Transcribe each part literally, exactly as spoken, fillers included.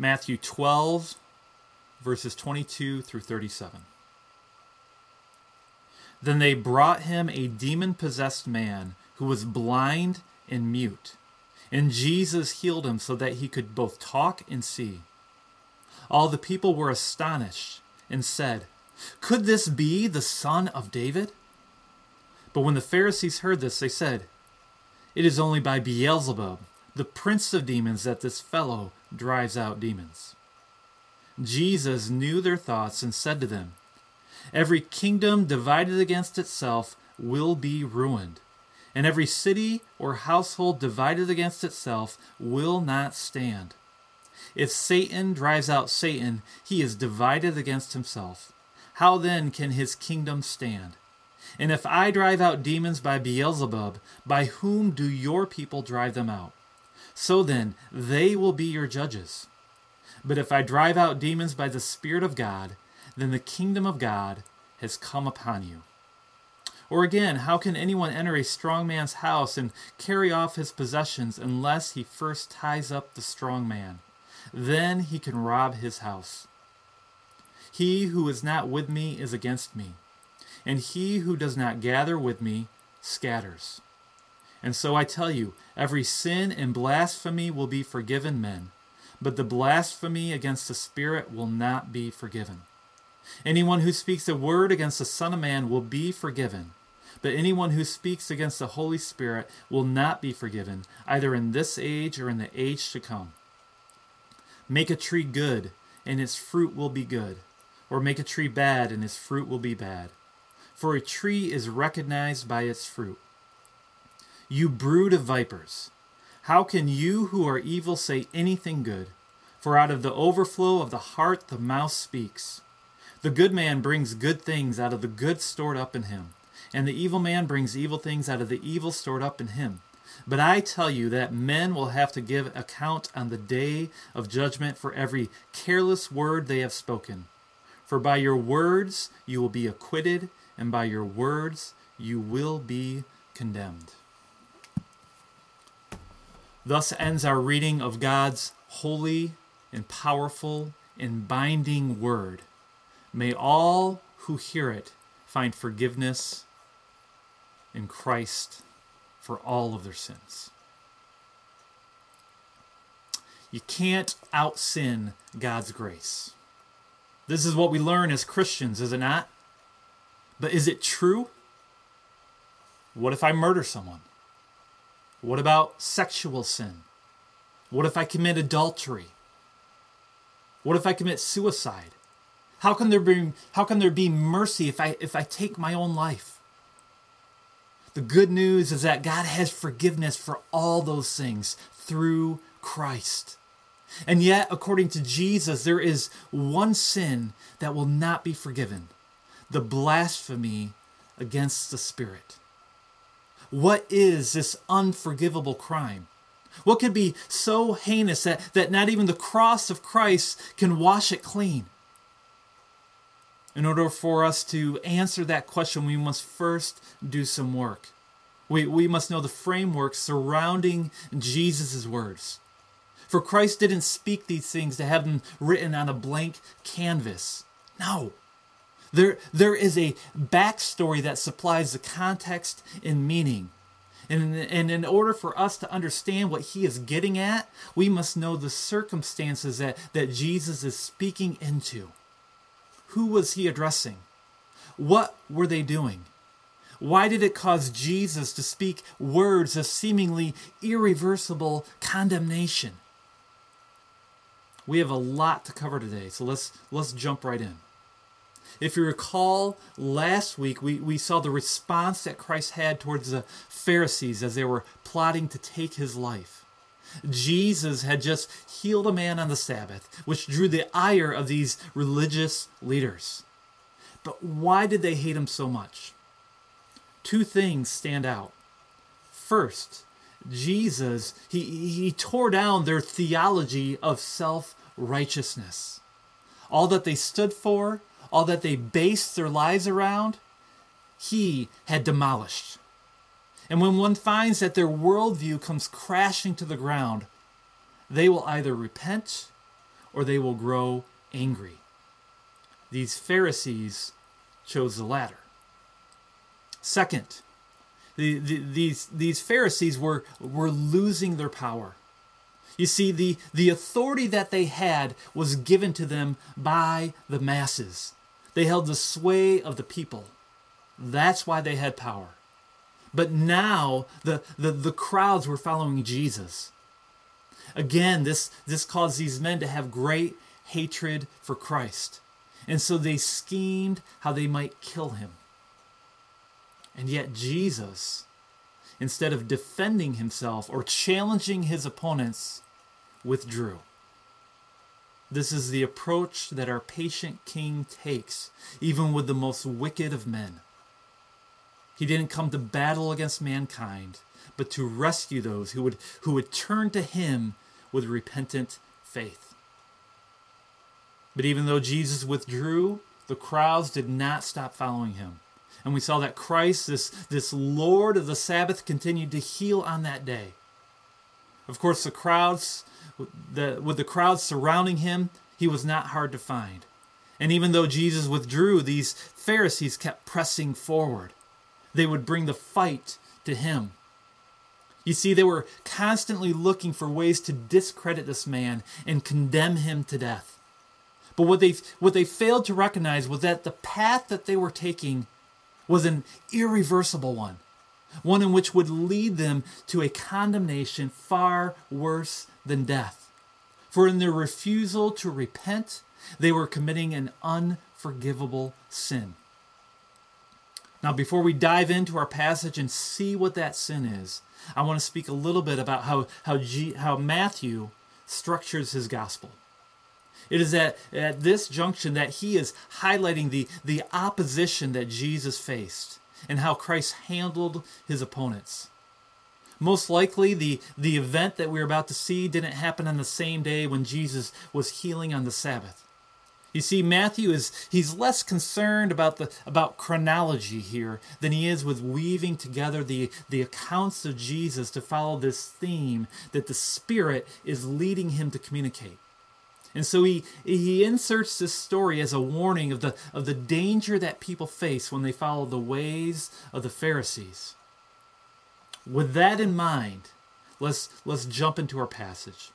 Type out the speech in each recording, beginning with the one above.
Matthew twelve, verses twenty-two through thirty-seven. Then they brought him a demon-possessed man who was blind and mute, and Jesus healed him so that he could both talk and see. All the people were astonished and said, "Could this be the Son of David?" But when the Pharisees heard this, they said, "It is only by Beelzebub, the prince of demons, that this fellow drives out demons." Jesus knew their thoughts and said to them, "Every kingdom divided against itself will be ruined, and every city or household divided against itself will not stand. If Satan drives out Satan, he is divided against himself. How then can his kingdom stand? And if I drive out demons by Beelzebub, by whom do your people drive them out? So then, they will be your judges. But if I drive out demons by the Spirit of God, then the kingdom of God has come upon you. Or again, how can anyone enter a strong man's house and carry off his possessions unless he first ties up the strong man? Then he can rob his house. He who is not with me is against me, and he who does not gather with me scatters. And so I tell you, every sin and blasphemy will be forgiven men, but the blasphemy against the Spirit will not be forgiven. Anyone who speaks a word against the Son of Man will be forgiven, but anyone who speaks against the Holy Spirit will not be forgiven, either in this age or in the age to come. Make a tree good, and its fruit will be good, or make a tree bad, and its fruit will be bad. For a tree is recognized by its fruit. You brood of vipers, how can you who are evil say anything good? For out of the overflow of the heart the mouth speaks. The good man brings good things out of the good stored up in him, and the evil man brings evil things out of the evil stored up in him. But I tell you that men will have to give account on the day of judgment for every careless word they have spoken. For by your words you will be acquitted, and by your words you will be condemned." Thus ends our reading of God's holy and powerful and binding word. May all who hear it find forgiveness in Christ for all of their sins. You can't out-sin God's grace. This is what we learn as Christians, is it not? But is it true? What if I murder someone? What about sexual sin? What if I commit adultery? What if I commit suicide? How can there be, how can there be mercy if I, if I take my own life? The good news is that God has forgiveness for all those things through Christ. And yet, according to Jesus, there is one sin that will not be forgiven: the blasphemy against the Spirit. What is this unforgivable crime? What could be so heinous that, that not even the cross of Christ can wash it clean? In order for us to answer that question, we must first do some work. We, we must know the framework surrounding Jesus' words. For Christ didn't speak these things to have them written on a blank canvas. No. There, there is a backstory that supplies the context and meaning. And, and in order for us to understand what he is getting at, we must know the circumstances that, that Jesus is speaking into. Who was he addressing? What were they doing? Why did it cause Jesus to speak words of seemingly irreversible condemnation? We have a lot to cover today, so let's, let's jump right in. If you recall, last week we, we saw the response that Christ had towards the Pharisees as they were plotting to take his life. Jesus had just healed a man on the Sabbath, which drew the ire of these religious leaders. But why did they hate him so much? Two things stand out. First, Jesus, he, he tore down their theology of self-righteousness. All that they stood for, all that they based their lives around, he had demolished. And when one finds that their worldview comes crashing to the ground, they will either repent or they will grow angry. These Pharisees chose the latter. Second, the, the, these, these Pharisees were, were losing their power. You see, the, the authority that they had was given to them by the masses. They held the sway of the people. That's why they had power. But now the, the, the crowds were following Jesus. Again, this, this caused these men to have great hatred for Christ. And so they schemed how they might kill him. And yet Jesus, instead of defending himself or challenging his opponents, withdrew. This is the approach that our patient king takes, even with the most wicked of men. He didn't come to battle against mankind, but to rescue those who would, who would turn to him with repentant faith. But even though Jesus withdrew, the crowds did not stop following him. And we saw that Christ, this, this Lord of the Sabbath, continued to heal on that day. Of course, the crowds, the, with the crowds surrounding him, he was not hard to find. And even though Jesus withdrew, these Pharisees kept pressing forward. They would bring the fight to him. You see, they were constantly looking for ways to discredit this man and condemn him to death. But what they what they failed to recognize was that the path that they were taking was an irreversible one, one in which would lead them to a condemnation far worse than death. For in their refusal to repent, they were committing an unforgivable sin. Now, before we dive into our passage and see what that sin is, I want to speak a little bit about how how, G, how Matthew structures his gospel. It is at, at this junction that he is highlighting the, the opposition that Jesus faced and how Christ handled his opponents. Most likely, the, the event that we're about to see didn't happen on the same day when Jesus was healing on the Sabbath. You see, Matthew is he's less concerned about the about chronology here than he is with weaving together the, the accounts of Jesus to follow this theme that the Spirit is leading him to communicate. And so he he inserts this story as a warning of the of the danger that people face when they follow the ways of the Pharisees. With that in mind, let's let's jump into our passage.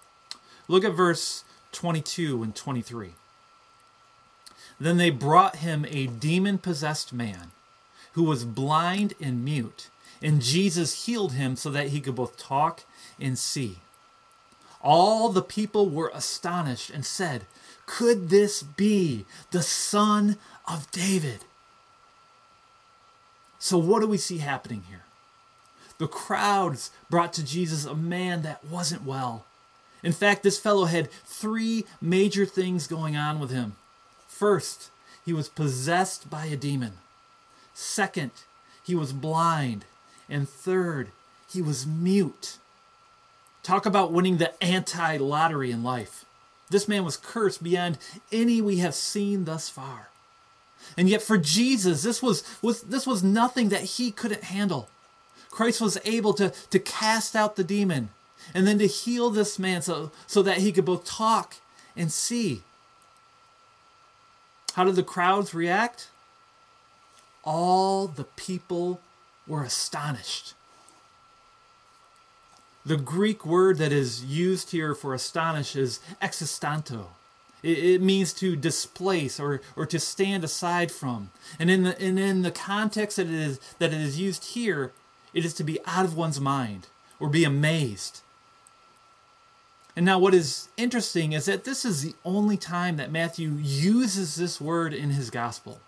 Look at verse twenty-two and twenty-three. Then they brought him a demon-possessed man who was blind and mute, and Jesus healed him so that he could both talk and see. All the people were astonished and said, "Could this be the Son of David?" So what do we see happening here? The crowds brought to Jesus a man that wasn't well. In fact, this fellow had three major things going on with him. First, he was possessed by a demon. Second, he was blind. And third, he was mute. Talk about winning the anti-lottery in life. This man was cursed beyond any we have seen thus far. And yet for Jesus, this was, was, this was nothing that he couldn't handle. Christ was able to, to cast out the demon and then to heal this man so, so that he could both talk and see. How did the crowds react? All the people were astonished. The Greek word that is used here for astonish is existanto. It, it means to displace or, or to stand aside from. And in the and in the context that it is that it is used here, it is to be out of one's mind or be amazed. And now what is interesting is that this is the only time that Matthew uses this word in his gospel.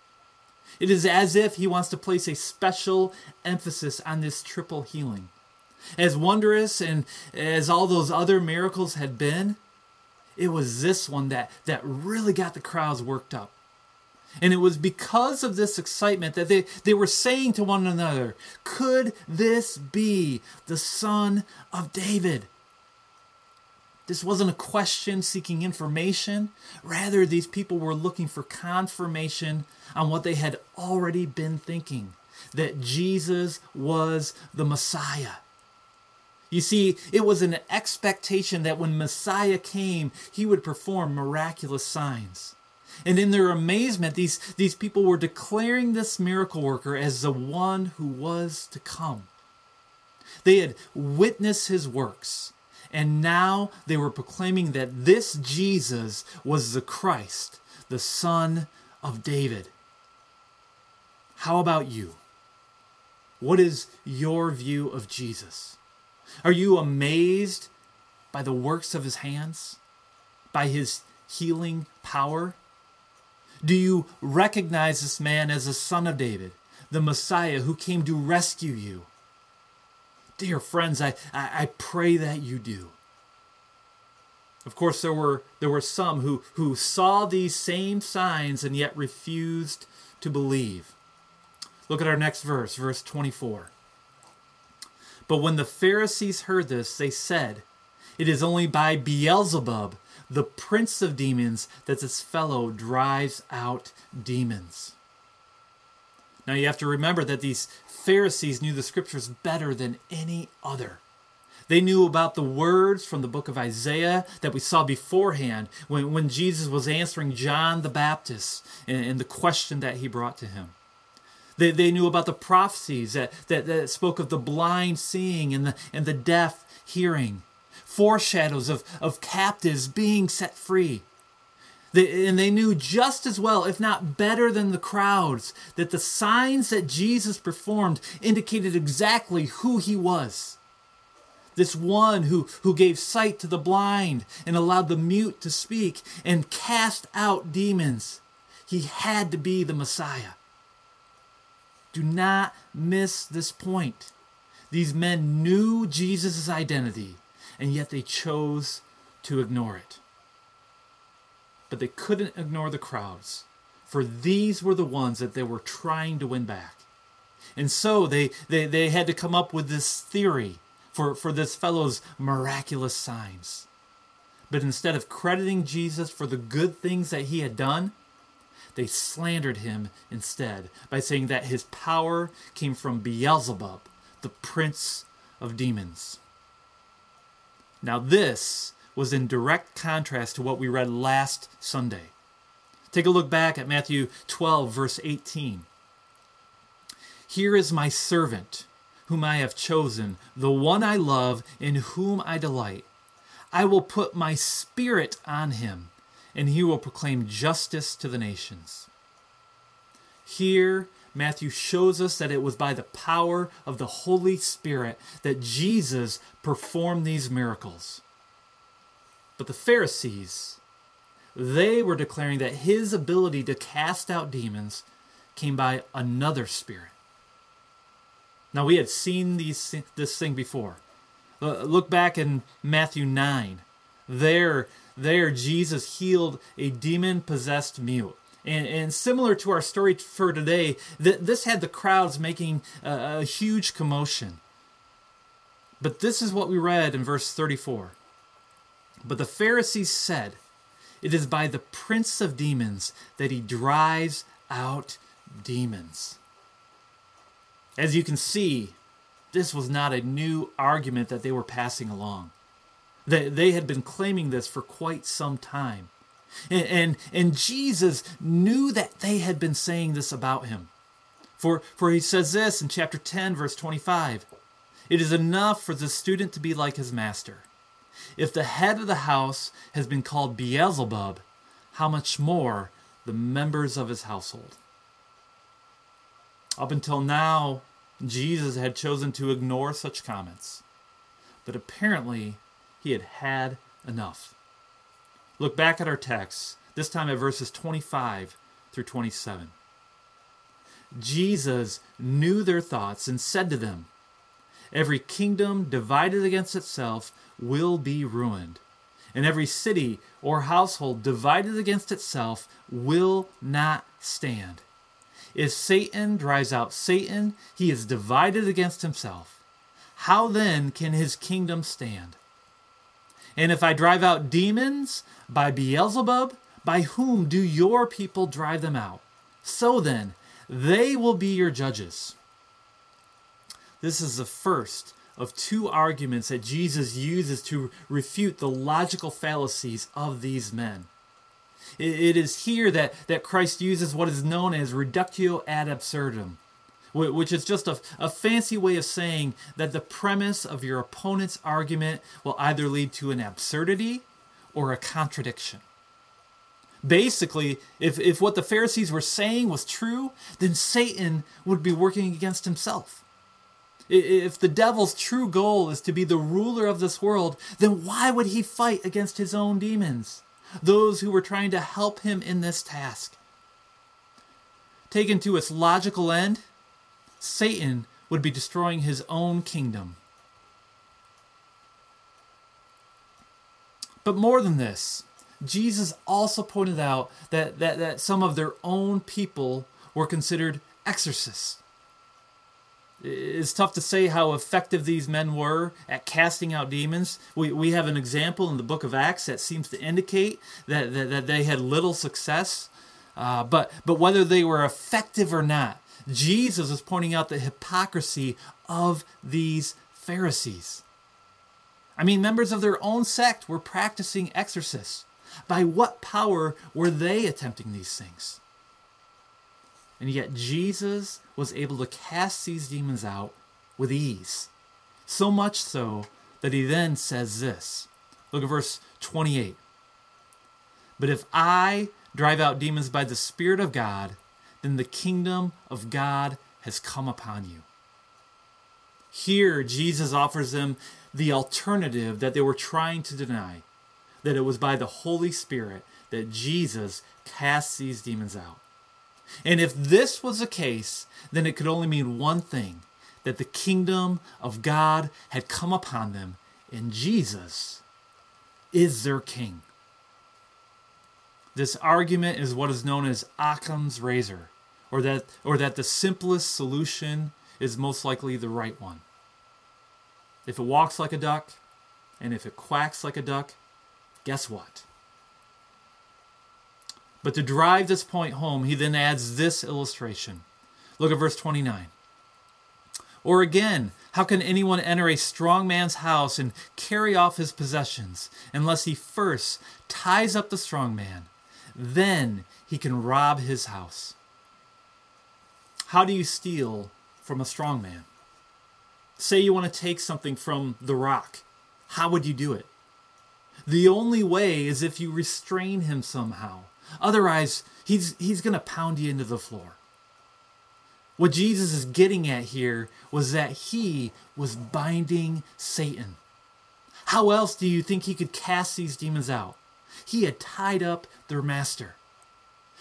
It is as if he wants to place a special emphasis on this triple healing. As wondrous and as all those other miracles had been, it was this one that, that really got the crowds worked up. And it was because of this excitement that they, they were saying to one another, "Could this be the Son of David?" This wasn't a question seeking information. Rather, these people were looking for confirmation on what they had already been thinking, that Jesus was the Messiah. You see, it was an expectation that when Messiah came, he would perform miraculous signs. And in their amazement, these, these people were declaring this miracle worker as the one who was to come. They had witnessed his works, and now they were proclaiming that this Jesus was the Christ, the Son of David. How about you? What is your view of Jesus? Are you amazed by the works of his hands? By his healing power? Do you recognize this man as the Son of David, the Messiah who came to rescue you? Dear friends, I, I, I pray that you do. Of course, there were there were some who, who saw these same signs and yet refused to believe. Look at our next verse, verse twenty-four. But when the Pharisees heard this, they said, "It is only by Beelzebub, the prince of demons, that this fellow drives out demons." Now you have to remember that these Pharisees knew the scriptures better than any other. They knew about the words from the book of Isaiah that we saw beforehand when, when Jesus was answering John the Baptist and, and the question that he brought to him. They, they knew about the prophecies that, that, that spoke of the blind seeing and the, and the deaf hearing. Foreshadows of, of captives being set free. They, and they knew just as well, if not better than the crowds, that the signs that Jesus performed indicated exactly who he was. This one who, who gave sight to the blind and allowed the mute to speak and cast out demons. He had to be the Messiah. Do not miss this point. These men knew Jesus' identity, and yet they chose to ignore it. But they couldn't ignore the crowds, for these were the ones that they were trying to win back. And so they, they, they had to come up with this theory for, for this fellow's miraculous signs. But instead of crediting Jesus for the good things that he had done, they slandered him instead by saying that his power came from Beelzebub, the prince of demons. Now this was in direct contrast to what we read last Sunday. Take a look back at Matthew twelve, verse eighteen. "Here is my servant, whom I have chosen, the one I love, in whom I delight. I will put my spirit on him, and he will proclaim justice to the nations." Here, Matthew shows us that it was by the power of the Holy Spirit that Jesus performed these miracles. But the Pharisees, they were declaring that his ability to cast out demons came by another spirit. Now, we had seen these, this thing before. Uh, look back in Matthew nine. There, there Jesus healed a demon-possessed mute. And, and similar to our story for today, th- this had the crowds making a, a huge commotion. But this is what we read in verse thirty-four. "But the Pharisees said, it is by the prince of demons that he drives out demons." As you can see, this was not a new argument that they were passing along. They, they had been claiming this for quite some time. And, and and Jesus knew that they had been saying this about him. For, for he says this in chapter ten, verse twenty-five, "It is enough for the student to be like his master. If the head of the house has been called Beelzebub, how much more the members of his household?" Up until now, Jesus had chosen to ignore such comments. But apparently, he had had enough. Look back at our text, this time at verses twenty-five through twenty-seven. "Jesus knew their thoughts and said to them, 'Every kingdom divided against itself will be ruined, and every city or household divided against itself will not stand. If Satan drives out Satan, he is divided against himself. How then can his kingdom stand? And if I drive out demons by Beelzebub, by whom do your people drive them out? So then, they will be your judges.' This is the first of two arguments that Jesus uses to refute the logical fallacies of these men. It is here that, that Christ uses what is known as reductio ad absurdum, which is just a, a fancy way of saying that the premise of your opponent's argument will either lead to an absurdity or a contradiction. Basically, if, if what the Pharisees were saying was true, then Satan would be working against himself. If the devil's true goal is to be the ruler of this world, then why would he fight against his own demons, those who were trying to help him in this task? Taken to its logical end, Satan would be destroying his own kingdom. But more than this, Jesus also pointed out that, that, that some of their own people were considered exorcists. It's tough to say how effective these men were at casting out demons. We we have an example in the book of Acts that seems to indicate that, that, that they had little success. Uh, but, but whether they were effective or not, Jesus is pointing out the hypocrisy of these Pharisees. I mean, members of their own sect were practicing exorcists. By what power were they attempting these things? And yet Jesus was able to cast these demons out with ease. So much so that he then says this. Look at verse twenty-eight. But if I drive out demons by the Spirit of God, then the kingdom of God has come upon you. Here, Jesus offers them the alternative that they were trying to deny, that it was by the Holy Spirit that Jesus casts these demons out. And if this was the case, then it could only mean one thing, that the kingdom of God had come upon them, and Jesus is their king. This argument is what is known as Occam's razor, or that, or that the simplest solution is most likely the right one. If it walks like a duck, and if it quacks like a duck, guess what? But to drive this point home, he then adds this illustration. Look at verse twenty-nine. Or again, how can anyone enter a strong man's house and carry off his possessions unless he first ties up the strong man? Then he can rob his house. How do you steal from a strong man? Say you want to take something from the rock. How would you do it? The only way is if you restrain him somehow. Otherwise, he's he's going to pound you into the floor. What Jesus is getting at here was that he was binding Satan. How else do you think he could cast these demons out? He had tied up their master.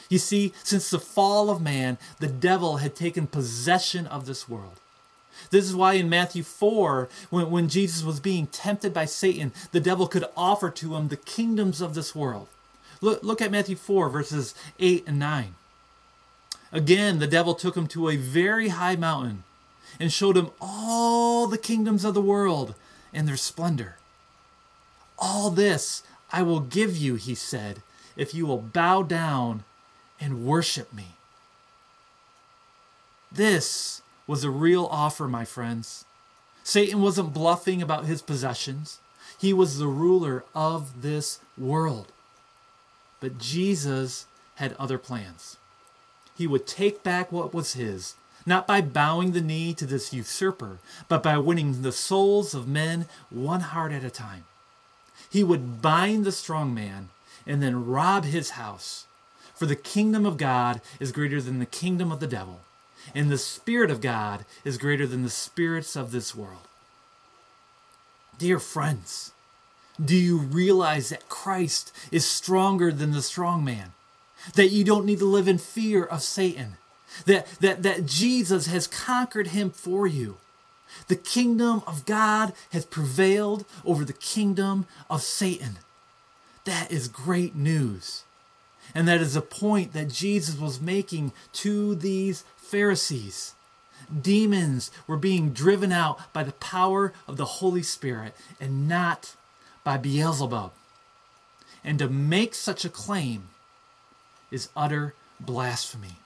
You see, since the fall of man, the devil had taken possession of this world. This is why in Matthew four, when, when Jesus was being tempted by Satan, the devil could offer to him the kingdoms of this world. Look, look at Matthew four, verses eight and nine. Again, the devil took him to a very high mountain and showed him all the kingdoms of the world and their splendor. All this I will give you, he said, if you will bow down and worship me. This was a real offer, my friends. Satan wasn't bluffing about his possessions. He was the ruler of this world. But Jesus had other plans. He would take back what was his, not by bowing the knee to this usurper, but by winning the souls of men one heart at a time. He would bind the strong man and then rob his house. For the kingdom of God is greater than the kingdom of the devil, and the Spirit of God is greater than the spirits of this world. Dear friends, do you realize that Christ is stronger than the strong man? That you don't need to live in fear of Satan? That, that, that Jesus has conquered him for you? The kingdom of God has prevailed over the kingdom of Satan. That is great news. And that is a point that Jesus was making to these Pharisees. Demons were being driven out by the power of the Holy Spirit and not by Beelzebub. And to make such a claim is utter blasphemy.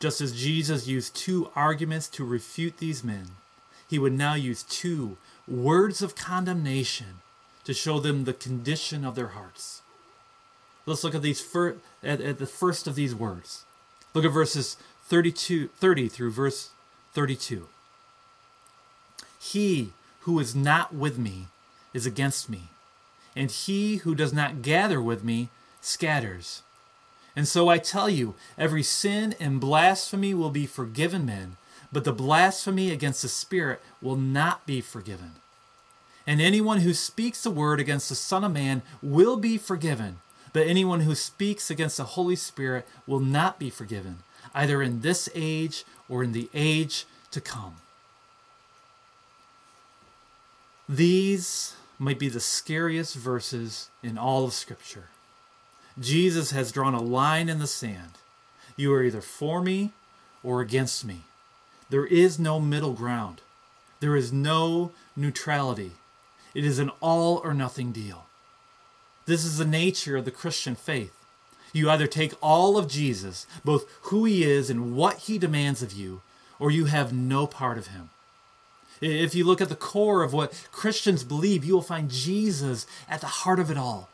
Just as Jesus used two arguments to refute these men, he would now use two words of condemnation to show them the condition of their hearts. Let's look at these fir- at, at the first of these words. Look at verses thirty-two, thirty through verse thirty-two. He who is not with me is against me, and he who does not gather with me scatters. And so I tell you, every sin and blasphemy will be forgiven men, but the blasphemy against the Spirit will not be forgiven. And anyone who speaks a word against the Son of Man will be forgiven, but anyone who speaks against the Holy Spirit will not be forgiven, either in this age or in the age to come. These might be the scariest verses in all of Scripture. Jesus has drawn a line in the sand. You are either for me or against me. There is no middle ground. There is no neutrality. It is an all or nothing deal. This is the nature of the Christian faith. You either take all of Jesus, both who he is and what he demands of you, or you have no part of him. If you look at the core of what Christians believe, you will find Jesus at the heart of it all.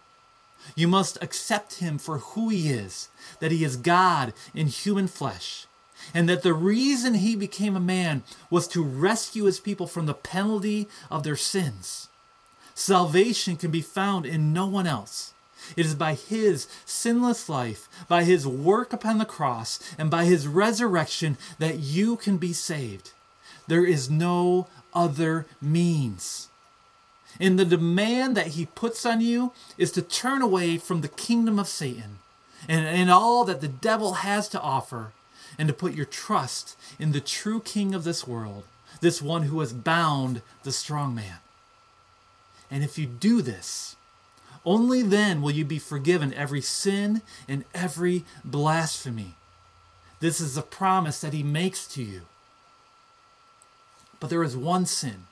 You must accept him for who he is, that he is God in human flesh, and that the reason he became a man was to rescue his people from the penalty of their sins. Salvation can be found in no one else. It is by his sinless life, by his work upon the cross, and by his resurrection that you can be saved. There is no other means. And the demand that he puts on you is to turn away from the kingdom of Satan and, and all that the devil has to offer, and to put your trust in the true king of this world, this one who has bound the strong man. And if you do this, only then will you be forgiven every sin and every blasphemy. This is the promise that he makes to you. But there is one sin,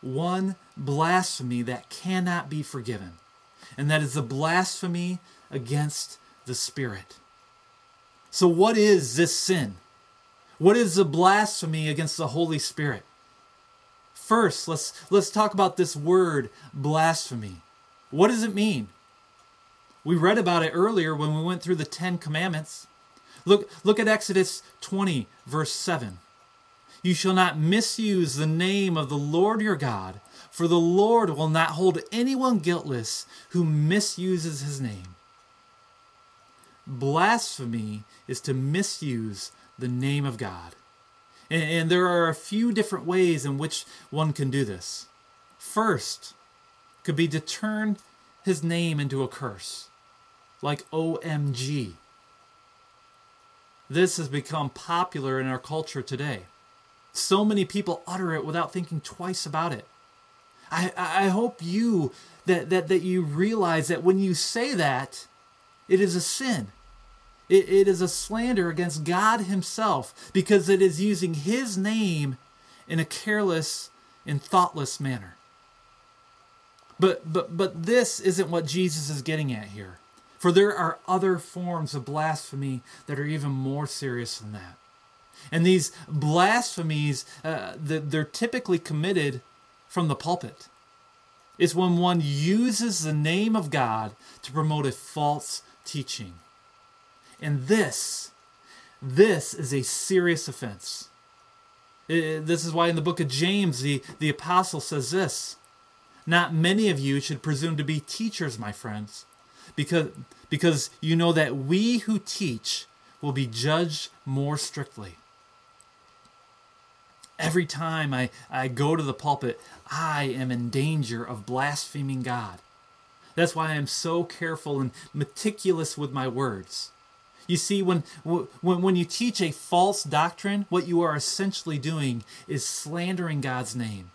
one blasphemy that cannot be forgiven, and that is the blasphemy against the Spirit. So what is this sin? What is the blasphemy against the Holy Spirit? First, let's let's talk about this word blasphemy. What does it mean? We read about it earlier when we went through the Ten Commandments. Look, look at Exodus twenty, verse seven. You shall not misuse the name of the Lord your God, for the Lord will not hold anyone guiltless who misuses his name. Blasphemy is to misuse the name of God. And, and there are a few different ways in which one can do this. First, could be to turn his name into a curse, like O M G. This has become popular in our culture today. So many people utter it without thinking twice about it. I, I hope you that, that, that you realize that when you say that, it is a sin. It, it is a slander against God himself, because it is using his name in a careless and thoughtless manner. But but but this isn't what Jesus is getting at here. For there are other forms of blasphemy that are even more serious than that. And these blasphemies, uh, they're typically committed from the pulpit. It's when one uses the name of God to promote a false teaching. And this, this is a serious offense. It, this is why in the book of James, the, the apostle says this, "Not many of you should presume to be teachers, my friends, because, because you know that we who teach will be judged more strictly." Every time I, I go to the pulpit, I am in danger of blaspheming God. That's why I'm so careful and meticulous with my words. You see, when, when, when you teach a false doctrine, what you are essentially doing is slandering God's name.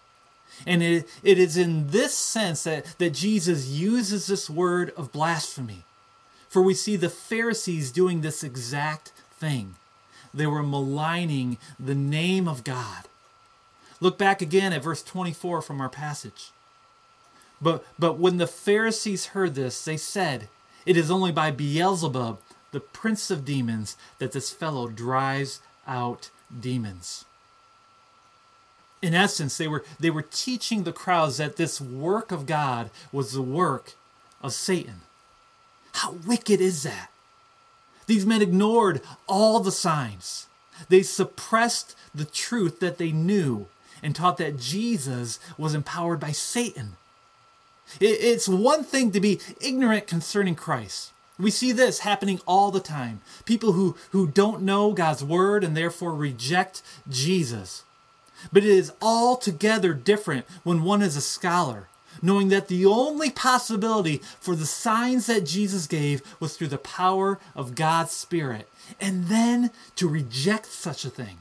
And it, it is in this sense that, that Jesus uses this word of blasphemy. For we see the Pharisees doing this exact thing. They were maligning the name of God. Look back again at verse twenty-four from our passage. But, but when the Pharisees heard this, they said, "It is only by Beelzebub, the prince of demons, that this fellow drives out demons." In essence, they were, they were teaching the crowds that this work of God was the work of Satan. How wicked is that? These men ignored all the signs. They suppressed the truth that they knew and taught that Jesus was empowered by Satan. It's one thing to be ignorant concerning Christ. We see this happening all the time. People who, who don't know God's word and therefore reject Jesus. But it is altogether different when one is a scholar, knowing that the only possibility for the signs that Jesus gave was through the power of God's Spirit, and then to reject such a thing.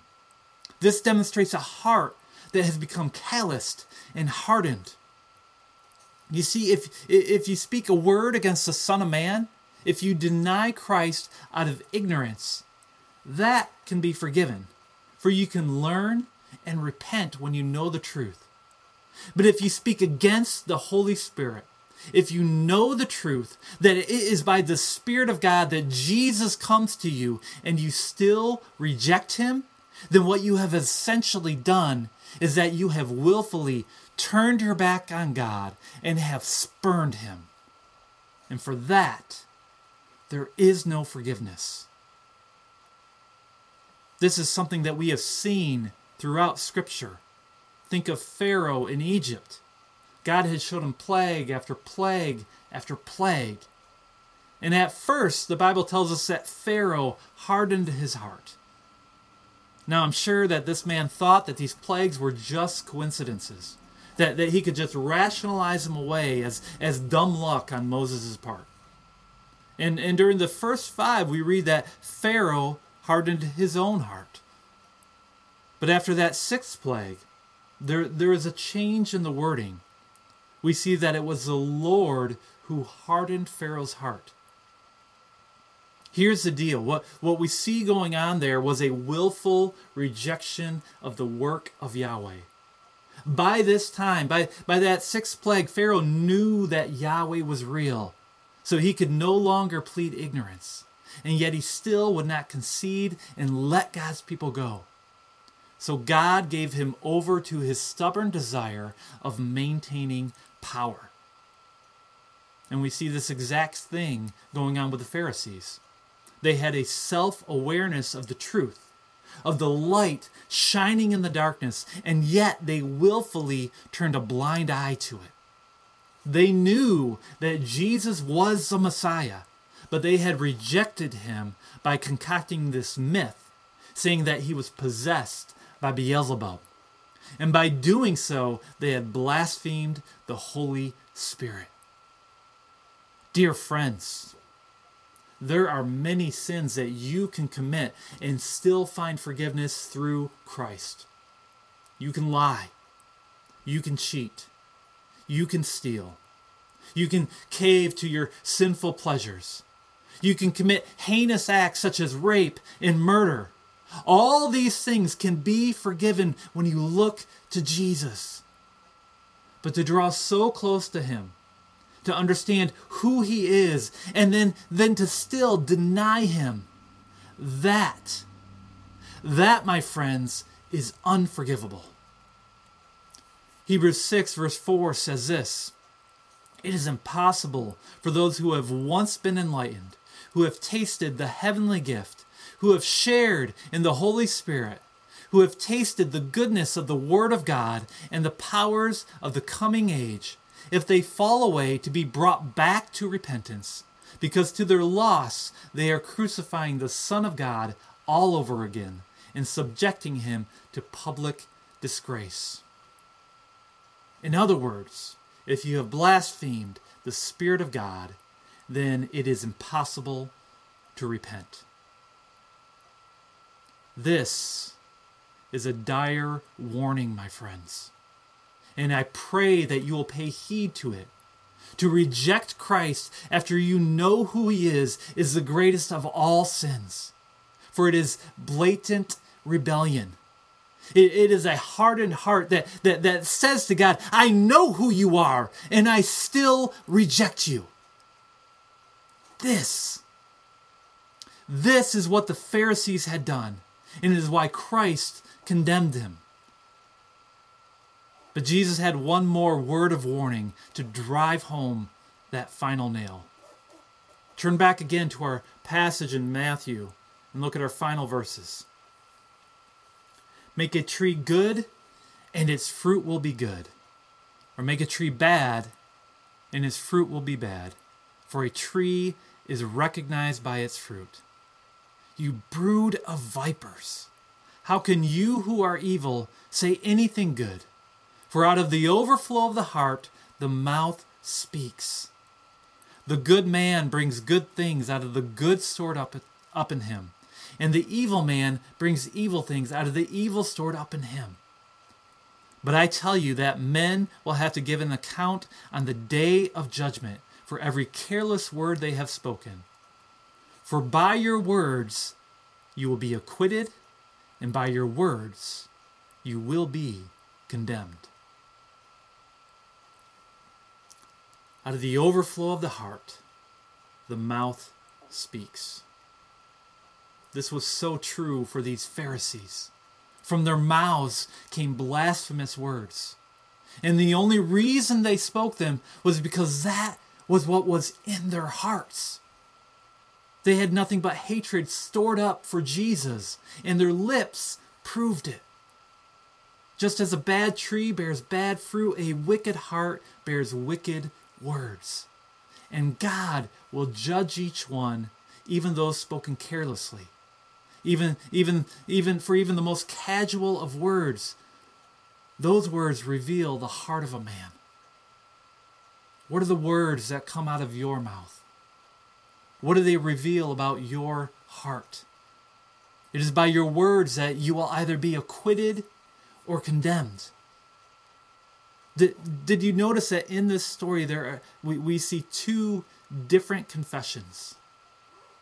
This demonstrates a heart that has become calloused and hardened. You see, if, if you speak a word against the Son of Man, if you deny Christ out of ignorance, that can be forgiven, for you can learn and repent when you know the truth. But if you speak against the Holy Spirit, if you know the truth, that it is by the Spirit of God that Jesus comes to you, and you still reject him, then what you have essentially done is that you have willfully turned your back on God and have spurned him. And for that, there is no forgiveness. This is something that we have seen throughout Scripture. Think of Pharaoh in Egypt. God had shown him plague after plague after plague. And at first, the Bible tells us that Pharaoh hardened his heart. Now, I'm sure that this man thought that these plagues were just coincidences, that, that he could just rationalize them away as, as dumb luck on Moses' part. And, and during the first five, we read that Pharaoh hardened his own heart. But after that sixth plague, there, there is a change in the wording. We see that it was the Lord who hardened Pharaoh's heart. Here's the deal. What, what we see going on there was a willful rejection of the work of Yahweh. By this time, by, by that sixth plague, Pharaoh knew that Yahweh was real, so he could no longer plead ignorance. And yet he still would not concede and let God's people go. So God gave him over to his stubborn desire of maintaining power. And we see this exact thing going on with the Pharisees. They had a self-awareness of the truth, of the light shining in the darkness, and yet they willfully turned a blind eye to it. They knew that Jesus was the Messiah, but they had rejected him by concocting this myth, saying that he was possessed by Beelzebub. And by doing so, they had blasphemed the Holy Spirit. Dear friends, there are many sins that you can commit and still find forgiveness through Christ. You can lie. You can cheat. You can steal. You can cave to your sinful pleasures. You can commit heinous acts such as rape and murder. All these things can be forgiven when you look to Jesus. But to draw so close to him, to understand who he is, and then, then to still deny him. That, that, my friends, is unforgivable. Hebrews six verse four says this, "It is impossible for those who have once been enlightened, who have tasted the heavenly gift, who have shared in the Holy Spirit, who have tasted the goodness of the Word of God and the powers of the coming age, if they fall away, to be brought back to repentance, because to their loss they are crucifying the Son of God all over again and subjecting him to public disgrace." In other words, if you have blasphemed the Spirit of God, then it is impossible to repent. This is a dire warning, my friends. And I pray that you will pay heed to it. To reject Christ after you know who he is, is the greatest of all sins. For it is blatant rebellion. It, it is a hardened heart that, that, that says to God, "I know who you are, and I still reject you." This, this is what the Pharisees had done, and it is why Christ condemned them. But Jesus had one more word of warning to drive home that final nail. Turn back again to our passage in Matthew and look at our final verses. Make a tree good, and its fruit will be good. Or make a tree bad, and its fruit will be bad. For a tree is recognized by its fruit. You brood of vipers, how can you who are evil say anything good? For out of the overflow of the heart, the mouth speaks. The good man brings good things out of the good stored up, up in him. And the evil man brings evil things out of the evil stored up in him. But I tell you that men will have to give an account on the day of judgment for every careless word they have spoken. For by your words you will be acquitted, and by your words you will be condemned. Out of the overflow of the heart, the mouth speaks. This was so true for these Pharisees. From their mouths came blasphemous words. And the only reason they spoke them was because that was what was in their hearts. They had nothing but hatred stored up for Jesus, and their lips proved it. Just as a bad tree bears bad fruit, a wicked heart bears wicked words. And God will judge each one, even those spoken carelessly. Even, even, even for even the most casual of words, those words reveal the heart of a man. What are the words that come out of your mouth? What do they reveal about your heart? It is by your words that you will either be acquitted or condemned. Did, did you notice that in this story there are, we, we see two different confessions?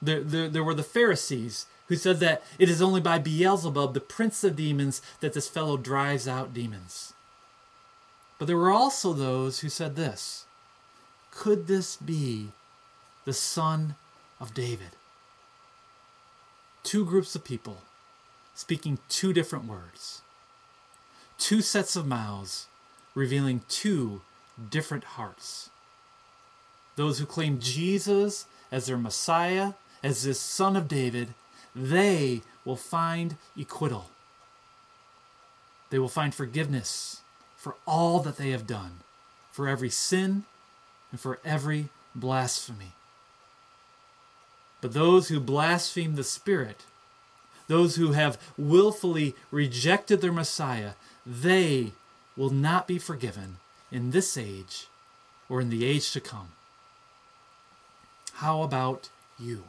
There, there, there were the Pharisees, who said that it is only by Beelzebub, the prince of demons, that this fellow drives out demons. But there were also those who said this: could this be the Son of David? Two groups of people speaking two different words. Two sets of mouths revealing two different hearts. Those who claim Jesus as their Messiah, as this Son of David, they will find acquittal. They will find forgiveness for all that they have done, for every sin and for every blasphemy. But those who blaspheme the Spirit, those who have willfully rejected their Messiah, they will not be forgiven in this age or in the age to come. How about you?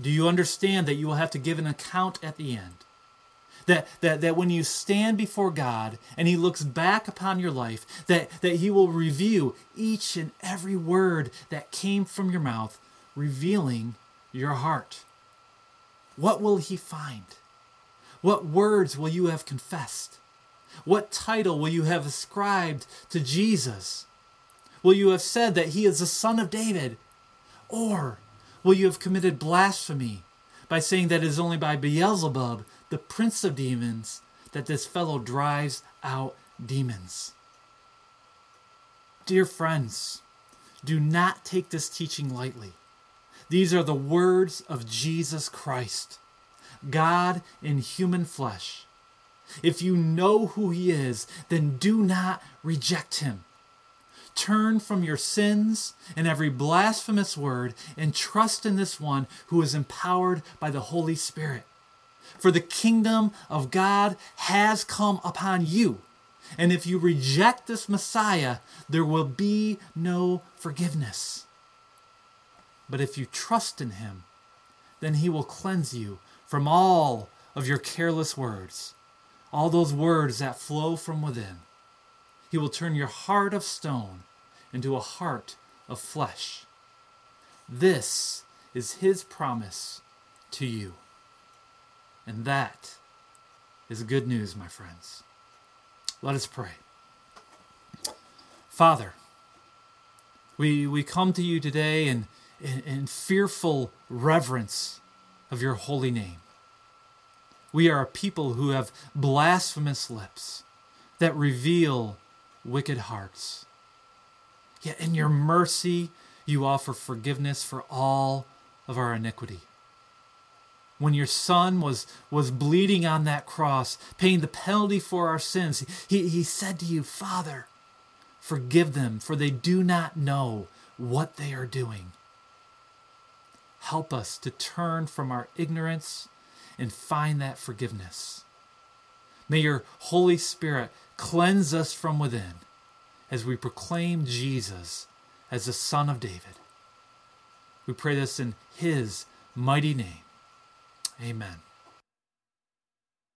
Do you understand that you will have to give an account at the end? That, that, that when you stand before God and He looks back upon your life, that, that He will review each and every word that came from your mouth, revealing your heart. What will He find? What words will you have confessed? What title will you have ascribed to Jesus? Will you have said that He is the Son of David? Or will you have committed blasphemy by saying that it is only by Beelzebub, the prince of demons, that this fellow drives out demons? Dear friends, do not take this teaching lightly. These are the words of Jesus Christ, God in human flesh. If you know who He is, then do not reject Him. Turn from your sins and every blasphemous word and trust in this one who is empowered by the Holy Spirit. For the kingdom of God has come upon you. And if you reject this Messiah, there will be no forgiveness. But if you trust in Him, then He will cleanse you from all of your careless words, all those words that flow from within. He will turn your heart of stone into a heart of flesh. This is His promise to you. And that is good news, my friends. Let us pray. Father, we, we come to You today in, in, in fearful reverence of Your holy name. We are a people who have blasphemous lips that reveal wicked hearts. Yet in your mercy, you offer forgiveness for all of our iniquity. When your son was, was bleeding on that cross, paying the penalty for our sins, he, he said to you, Father, forgive them, for they do not know what they are doing. Help us to turn from our ignorance and find that forgiveness. May your Holy Spirit cleanse us from within as we proclaim Jesus as the Son of David. We pray this in his mighty name. Amen.